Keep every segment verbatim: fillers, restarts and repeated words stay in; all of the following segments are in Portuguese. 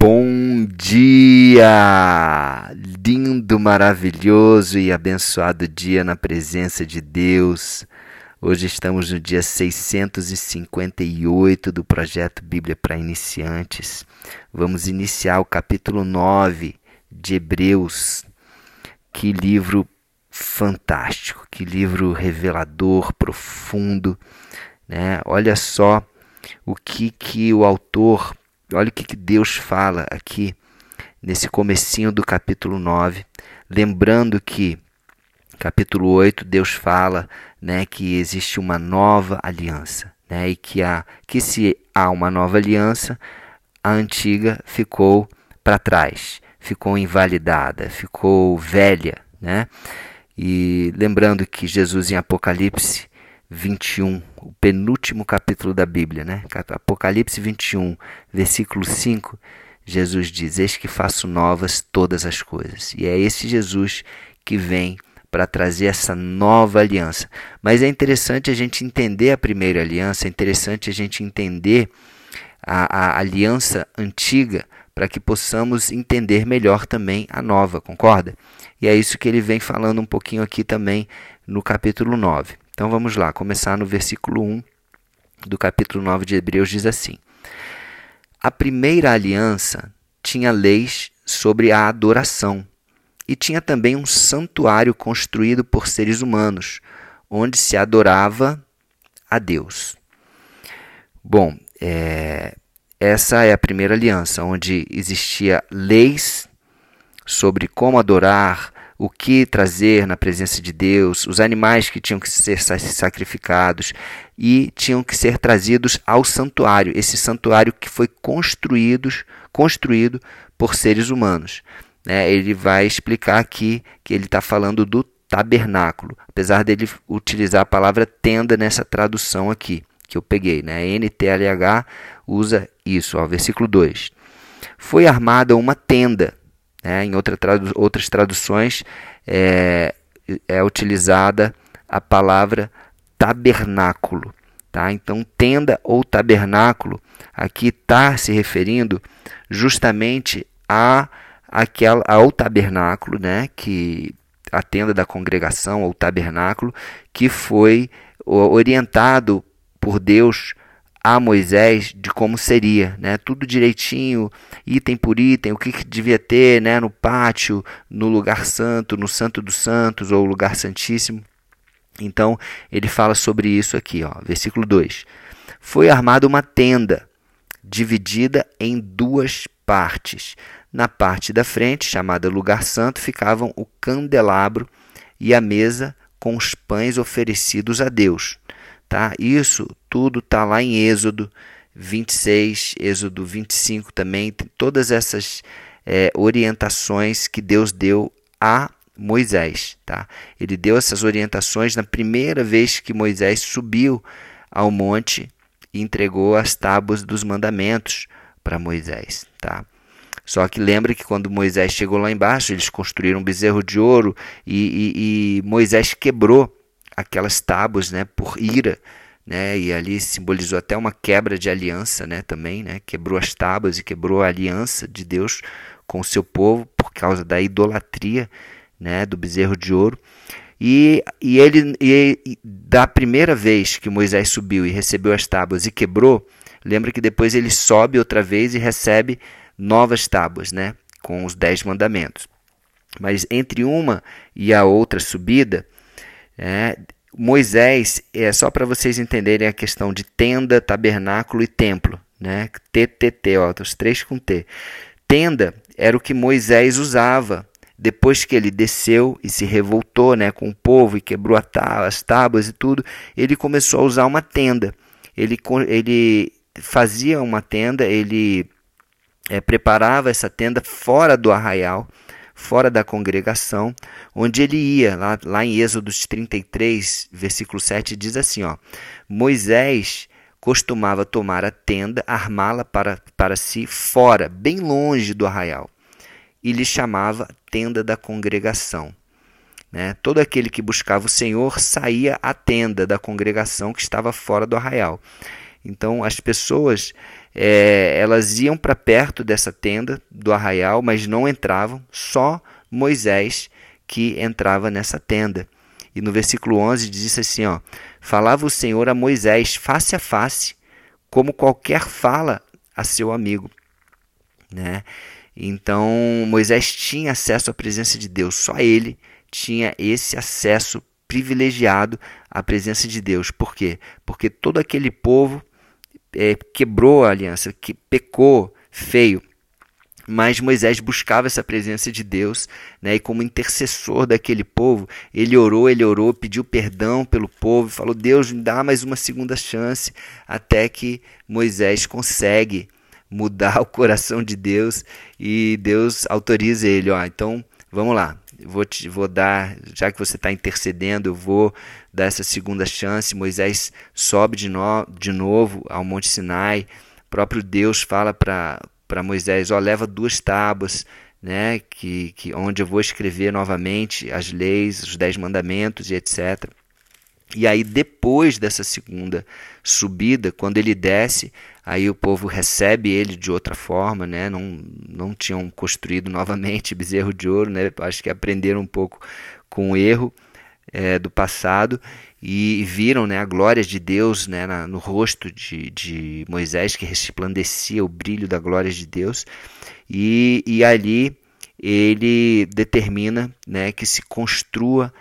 Bom dia! Lindo, maravilhoso e abençoado dia na presença de Deus. Hoje estamos no dia seiscentos e cinquenta e oito do Projeto Bíblia para Iniciantes. Vamos iniciar o capítulo nove de Hebreus. Que livro fantástico, que livro revelador, profundo, né? Olha só o que, que o autor... Olha o que Deus fala aqui nesse comecinho do capítulo nove, lembrando que capítulo oito Deus fala, né, que existe uma nova aliança, né, e que, há, que se há uma nova aliança, a antiga ficou para trás, ficou invalidada, ficou velha, né? E lembrando que Jesus em Apocalipse vinte e um, o penúltimo capítulo da Bíblia, né? Apocalipse vinte e um, versículo cinco, Jesus diz: eis que faço novas todas as coisas. E é esse Jesus que vem para trazer essa nova aliança. Mas é interessante a gente entender a primeira aliança, é interessante a gente entender a, a aliança antiga, para que possamos entender melhor também a nova, concorda? E é isso que ele vem falando um pouquinho aqui também no capítulo nove. Então vamos lá, começar no versículo um do capítulo nove de Hebreus, diz assim: a primeira aliança tinha leis sobre a adoração e tinha também um santuário construído por seres humanos, onde se adorava a Deus. Bom, é, essa é a primeira aliança, onde existia leis sobre como adorar, o que trazer na presença de Deus, os animais que tinham que ser sacrificados e tinham que ser trazidos ao santuário, esse santuário que foi construído, construído por seres humanos. Né? Ele vai explicar aqui que ele está falando do tabernáculo, apesar dele utilizar a palavra tenda nessa tradução aqui, que eu peguei. Né? A N T L H usa isso, ó, versículo dois. Foi armada uma tenda. É, em outra tradu- outras traduções é, é utilizada a palavra tabernáculo. Tá? Então, tenda ou tabernáculo aqui está se referindo justamente a, aquela, ao tabernáculo, né? Que, a tenda da congregação ou tabernáculo, que foi orientado por Deus a Moisés de como seria, né? Tudo direitinho, item por item, o que, que devia ter, né? No pátio, no lugar santo, no santo dos santos ou lugar santíssimo. Então, ele fala sobre isso aqui, ó, versículo dois. Foi armada uma tenda, dividida em duas partes. Na parte da frente, chamada lugar santo, ficavam o candelabro e a mesa com os pães oferecidos a Deus. Tá? Isso tudo está lá em Êxodo vinte e seis, Êxodo vinte e cinco também, tem todas essas é, orientações que Deus deu a Moisés. Tá? Ele deu essas orientações na primeira vez que Moisés subiu ao monte e entregou as tábuas dos mandamentos para Moisés. Tá? Só que lembra que quando Moisés chegou lá embaixo, eles construíram um bezerro de ouro e, e, e Moisés quebrou aquelas tábuas, né, por ira, né, e ali simbolizou até uma quebra de aliança, né, também, né, quebrou as tábuas e quebrou a aliança de Deus com o seu povo por causa da idolatria, né, do bezerro de ouro. E, e ele e, da primeira vez que Moisés subiu e recebeu as tábuas e quebrou, lembra que depois ele sobe outra vez e recebe novas tábuas, né, com os dez mandamentos. Mas entre uma e a outra subida, É, Moisés, é só para vocês entenderem a questão de tenda, tabernáculo e templo, né? T T T, ó, os três com T. Tenda era o que Moisés usava depois que ele desceu e se revoltou, né, com o povo e quebrou a tá, as tábuas e tudo. Ele começou a usar uma tenda, ele, ele fazia uma tenda, ele é, preparava essa tenda fora do arraial, fora da congregação, onde ele ia. Lá, lá em Êxodo trinta e três, versículo sete, diz assim, ó: Moisés costumava tomar a tenda, armá-la para, para si fora, bem longe do arraial, e lhe chamava tenda da congregação. Né? Todo aquele que buscava o Senhor saía à tenda da congregação que estava fora do arraial. Então, as pessoas É, elas iam para perto dessa tenda do arraial, mas não entravam, só Moisés que entrava nessa tenda. E no versículo onze diz assim, ó, falava o Senhor a Moisés face a face, como qualquer fala a seu amigo, né? Então, Moisés tinha acesso à presença de Deus, só ele tinha esse acesso privilegiado à presença de Deus. Por quê? Porque todo aquele povo é, quebrou a aliança, que pecou feio, mas Moisés buscava essa presença de Deus, né? E como intercessor daquele povo, ele orou, ele orou, pediu perdão pelo povo, falou, Deus, me dá mais uma segunda chance, até que Moisés consegue mudar o coração de Deus e Deus autoriza ele, ó, então vamos lá, vou, te, vou dar, já que você está intercedendo, eu vou dar essa segunda chance. Moisés sobe de, no, de novo ao Monte Sinai, o próprio Deus fala para para Moisés, ó, leva duas tábuas, né, que, que, onde eu vou escrever novamente as leis, os dez mandamentos e etcétera. E aí depois dessa segunda subida, quando ele desce, aí o povo recebe ele de outra forma, né, não, não tinham construído novamente bezerro de ouro, né, acho que aprenderam um pouco com o erro é, do passado, e viram, né, a glória de Deus, né, na, no rosto de, de Moisés, que resplandecia o brilho da glória de Deus, e, e ali ele determina, né, que se construa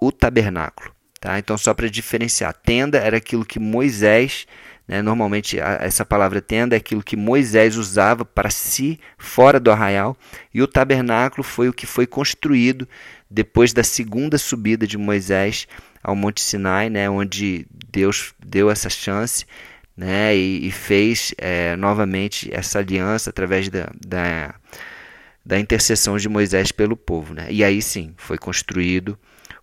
o tabernáculo. Tá? Então, só para diferenciar, tenda era aquilo que Moisés, né, normalmente a, essa palavra tenda é aquilo que Moisés usava para si fora do arraial, e o tabernáculo foi o que foi construído depois da segunda subida de Moisés ao Monte Sinai, né, onde Deus deu essa chance, né, e, e fez é, novamente essa aliança através da, da, da intercessão de Moisés pelo povo. Né? E aí sim, foi construído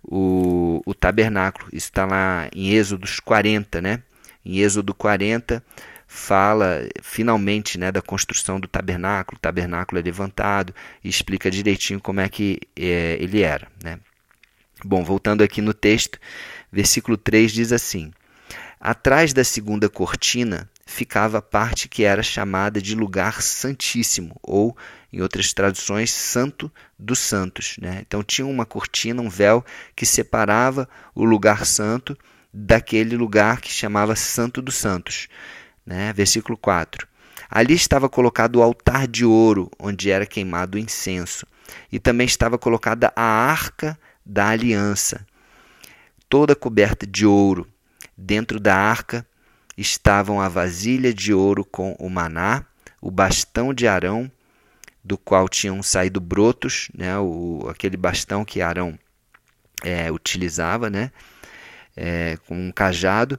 o, o tabernáculo. Isso está lá em Êxodo quarenta. Né? Em Êxodo quarenta fala finalmente, né, da construção do tabernáculo. O tabernáculo é levantado e explica direitinho como é que é, ele era, né? Bom, voltando aqui no texto, versículo três diz assim, atrás da segunda cortina ficava a parte que era chamada de lugar santíssimo, ou, em outras traduções, santo dos santos, né? Então tinha uma cortina, um véu, que separava o lugar santo daquele lugar que chamava santo dos santos, né? Versículo quatro. Ali estava colocado o altar de ouro, onde era queimado o incenso, e também estava colocada a arca da aliança, toda coberta de ouro. Dentro da arca estavam a vasilha de ouro com o maná, o bastão de Arão, do qual tinham saído brotos, né, o, aquele bastão que Arão é, utilizava, né, é, com um cajado,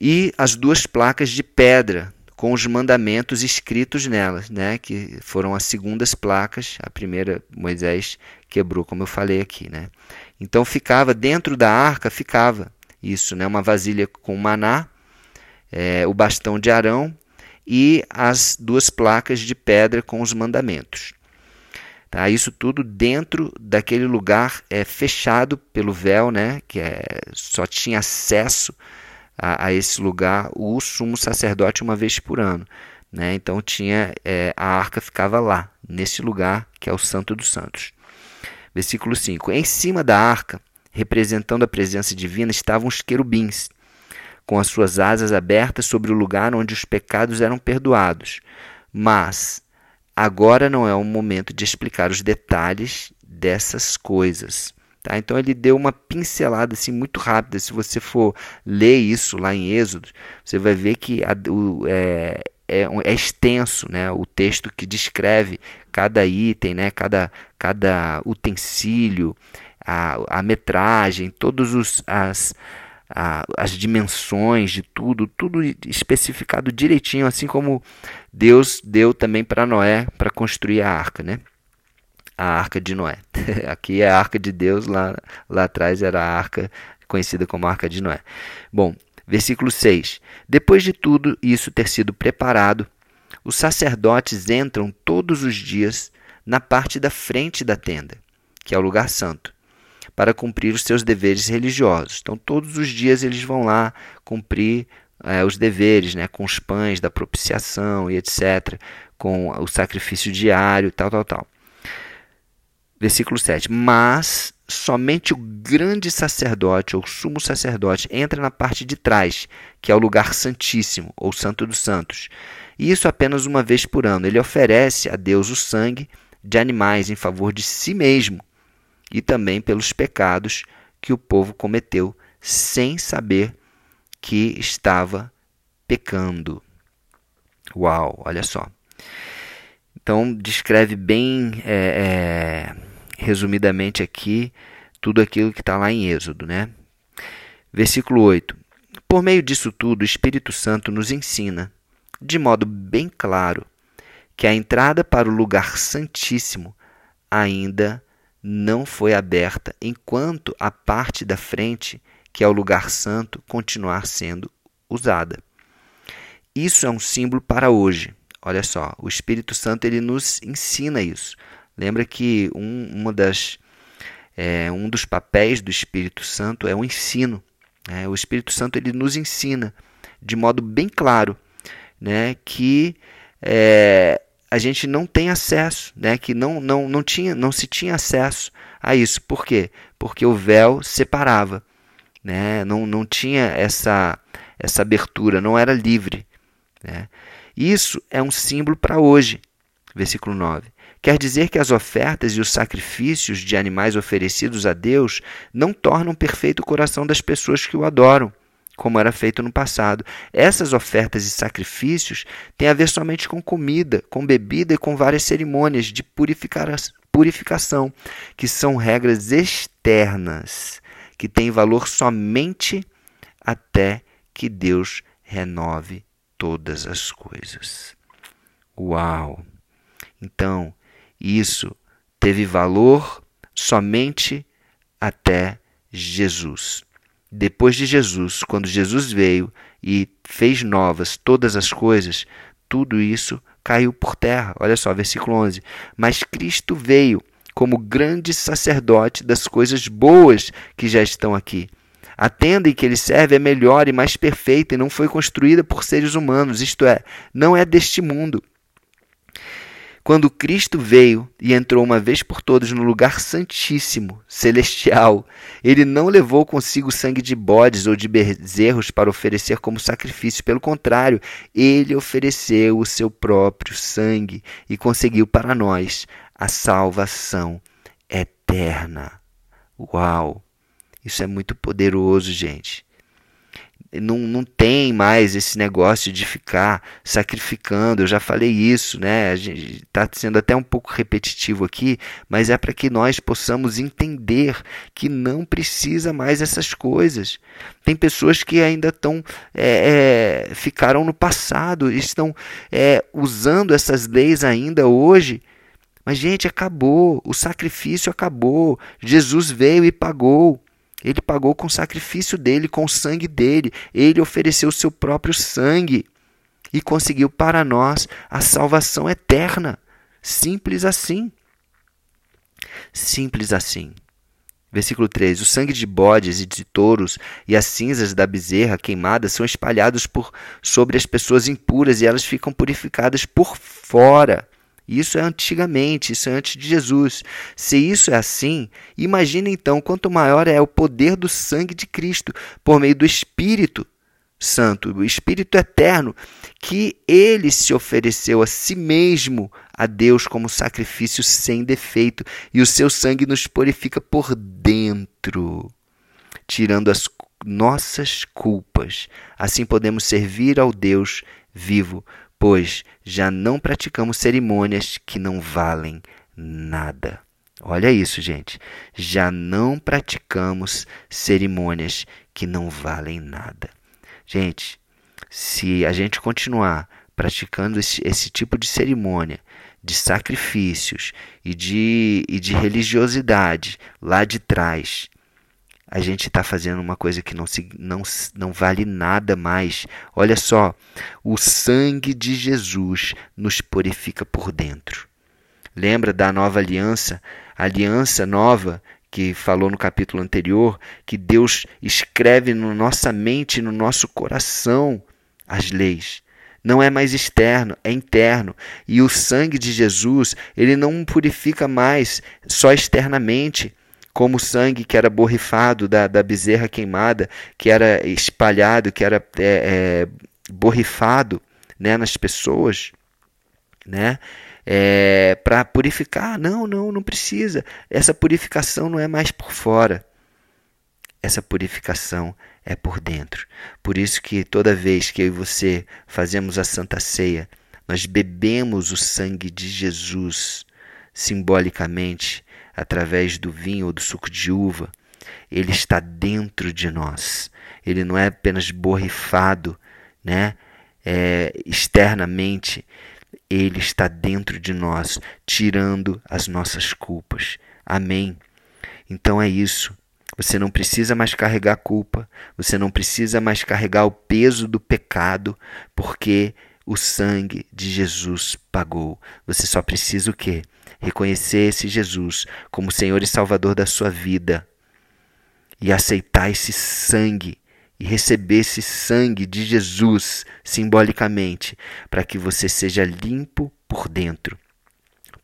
e as duas placas de pedra com os mandamentos escritos nelas, né, que foram as segundas placas, a primeira Moisés quebrou, como eu falei aqui, né? Então ficava dentro da arca, ficava isso, né, uma vasilha com maná, é, o bastão de Arão e as duas placas de pedra com os mandamentos. Tá, isso tudo dentro daquele lugar é fechado pelo véu, né, que é, só tinha acesso A, a esse lugar o sumo sacerdote uma vez por ano, né? Então tinha é, a arca ficava lá, nesse lugar que é o Santo dos Santos. Versículo cinco. Em cima da arca, representando a presença divina, estavam os querubins, com as suas asas abertas sobre o lugar onde os pecados eram perdoados. Mas agora não é o momento de explicar os detalhes dessas coisas. Tá, então ele deu uma pincelada assim, muito rápida. Se você for ler isso lá em Êxodo, você vai ver que a, o, é, é, é extenso, né, o texto que descreve cada item, né, cada, cada utensílio, a, a metragem, todas as, as dimensões de tudo, tudo especificado direitinho, assim como Deus deu também para Noé para construir a arca, né? A arca de Noé. Aqui é a arca de Deus, lá, lá atrás era a arca conhecida como arca de Noé. Bom, versículo seis. Depois de tudo isso ter sido preparado, os sacerdotes entram todos os dias na parte da frente da tenda, que é o lugar santo, para cumprir os seus deveres religiosos. Então, todos os dias eles vão lá cumprir é, os deveres, né, com os pães da propiciação e etcétera, com o sacrifício diário, tal, tal, tal. Versículo sete. Mas somente o grande sacerdote ou sumo sacerdote entra na parte de trás, que é o lugar santíssimo ou santo dos santos. E isso apenas uma vez por ano. Ele oferece a Deus o sangue de animais em favor de si mesmo e também pelos pecados que o povo cometeu sem saber que estava pecando. Uau, olha só. Então, descreve bem é, é, resumidamente aqui tudo aquilo que está lá em Êxodo, né? Versículo oito. Por meio disso tudo, o Espírito Santo nos ensina, de modo bem claro, que a entrada para o lugar santíssimo ainda não foi aberta, enquanto a parte da frente, que é o lugar santo, continuar sendo usada. Isso é um símbolo para hoje. Olha só, o Espírito Santo ele nos ensina isso. Lembra que um, uma das, é, um dos papéis do Espírito Santo é o ensino. Né? O Espírito Santo ele nos ensina de modo bem claro, né, que é, a gente não tem acesso, né, que não, não, não, tinha, não se tinha acesso a isso. Por quê? Porque o véu separava, né? não, não tinha essa, essa abertura, não era livre. Né? Isso é um símbolo para hoje. Versículo nove. Quer dizer que as ofertas e os sacrifícios de animais oferecidos a Deus não tornam perfeito o coração das pessoas que o adoram, como era feito no passado. Essas ofertas e sacrifícios têm a ver somente com comida, com bebida e com várias cerimônias de purificação, que são regras externas, que têm valor somente até que Deus renove todas as coisas. Uau! Então, isso teve valor somente até Jesus. Depois de Jesus, quando Jesus veio e fez novas todas as coisas, tudo isso caiu por terra. Olha só, versículo onze. Mas Cristo veio como grande sacerdote das coisas boas que já estão aqui. A tenda em que ele serve é melhor e mais perfeita e não foi construída por seres humanos, isto é, não é deste mundo. Quando Cristo veio e entrou uma vez por todas no lugar santíssimo, celestial, ele não levou consigo sangue de bodes ou de bezerros para oferecer como sacrifício. Pelo contrário, ele ofereceu o seu próprio sangue e conseguiu para nós a salvação eterna. Uau! Isso é muito poderoso, gente. Não, não tem mais esse negócio de ficar sacrificando, eu já falei isso, né? A gente está sendo até um pouco repetitivo aqui, mas é para que nós possamos entender que não precisa mais essas coisas. Tem pessoas que ainda estão, é, é, ficaram no passado, estão é, usando essas leis ainda hoje. Mas, gente, acabou, o sacrifício acabou, Jesus veio e pagou. Ele pagou com o sacrifício dele, com o sangue dele. Ele ofereceu o seu próprio sangue e conseguiu para nós a salvação eterna. Simples assim. Simples assim. Versículo treze. O sangue de bodes e de touros e as cinzas da bezerra queimada são espalhados por, sobre as pessoas impuras e elas ficam purificadas por fora. Isso é antigamente, isso é antes de Jesus. Se isso é assim, imagine então quanto maior é o poder do sangue de Cristo, por meio do Espírito Santo, o Espírito Eterno, que Ele se ofereceu a si mesmo, a Deus, como sacrifício sem defeito, e o seu sangue nos purifica por dentro, tirando as nossas culpas. Assim podemos servir ao Deus vivo, pois já não praticamos cerimônias que não valem nada. Olha isso, gente. Já não praticamos cerimônias que não valem nada. Gente, se a gente continuar praticando esse, esse tipo de cerimônia, de sacrifícios e de, e de religiosidade lá de trás, a gente está fazendo uma coisa que não, se, não, não vale nada mais. Olha só, o sangue de Jesus nos purifica por dentro. Lembra da nova aliança? A aliança nova que falou no capítulo anterior, que Deus escreve na nossa mente, no nosso coração, as leis. Não é mais externo, é interno. E o sangue de Jesus, ele não purifica mais só externamente, como o sangue que era borrifado da, da bezerra queimada, que era espalhado, que era é, é, borrifado, né, nas pessoas, né, é, para purificar. Não, não, não precisa. Essa purificação não é mais por fora. Essa purificação é por dentro. Por isso que toda vez que eu e você fazemos a Santa Ceia, nós bebemos o sangue de Jesus simbolicamente através do vinho ou do suco de uva. Ele está dentro de nós. Ele não é apenas borrifado, né? É, externamente. Ele está dentro de nós, tirando as nossas culpas. Amém? Então é isso. Você não precisa mais carregar culpa, você não precisa mais carregar o peso do pecado, porque o sangue de Jesus pagou. Você só precisa o quê? Reconhecer esse Jesus como Senhor e Salvador da sua vida e aceitar esse sangue e receber esse sangue de Jesus simbolicamente para que você seja limpo por dentro,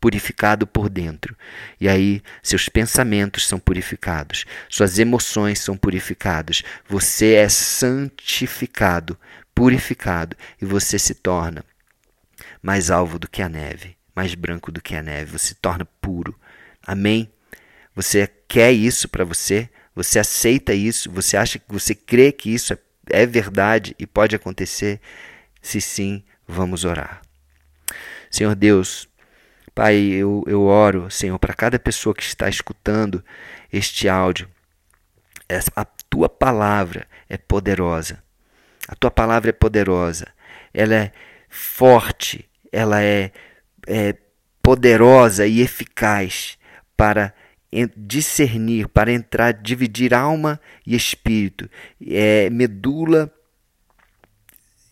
purificado por dentro. E aí seus pensamentos são purificados, suas emoções são purificadas, você é santificado, purificado, e você se torna mais alvo do que a neve, mais branco do que a neve, você se torna puro. Amém? Você quer isso para você? Você aceita isso? Você acha que você crê que isso é verdade e pode acontecer? Se sim, vamos orar. Senhor Deus, Pai, eu, eu oro, Senhor, para cada pessoa que está escutando este áudio. A Tua palavra é poderosa. A Tua palavra é poderosa. Ela é forte, ela é, é poderosa e eficaz para discernir, para entrar, dividir alma e espírito, é, medula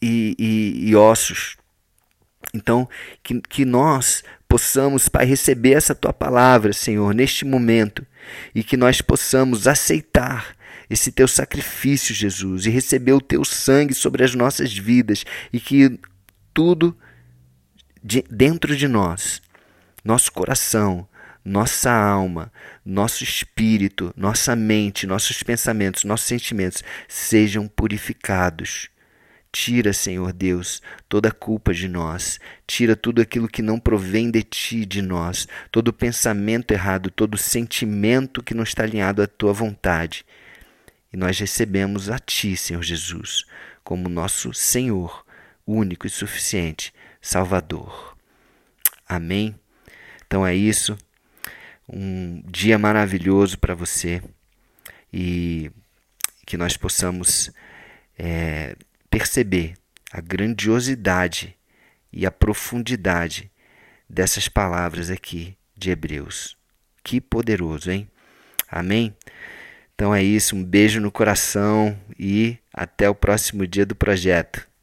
e, e, e ossos. Então, que, que nós possamos, Pai, receber essa Tua palavra, Senhor, neste momento, e que nós possamos aceitar esse Teu sacrifício, Jesus, e receber o Teu sangue sobre as nossas vidas, e que tudo de, dentro de nós, nosso coração, nossa alma, nosso espírito, nossa mente, nossos pensamentos, nossos sentimentos sejam purificados. Tira, Senhor Deus, toda a culpa de nós. Tira tudo aquilo que não provém de Ti, de nós. Todo pensamento errado, todo sentimento que não está alinhado à Tua vontade. E nós recebemos a Ti, Senhor Jesus, como nosso Senhor, único e suficiente, Salvador. Amém? Então é isso. Um dia maravilhoso para você, e que nós possamos é, perceber a grandiosidade e a profundidade dessas palavras aqui de Hebreus. Que poderoso, hein? Amém? Então é isso, um beijo no coração e até o próximo dia do projeto.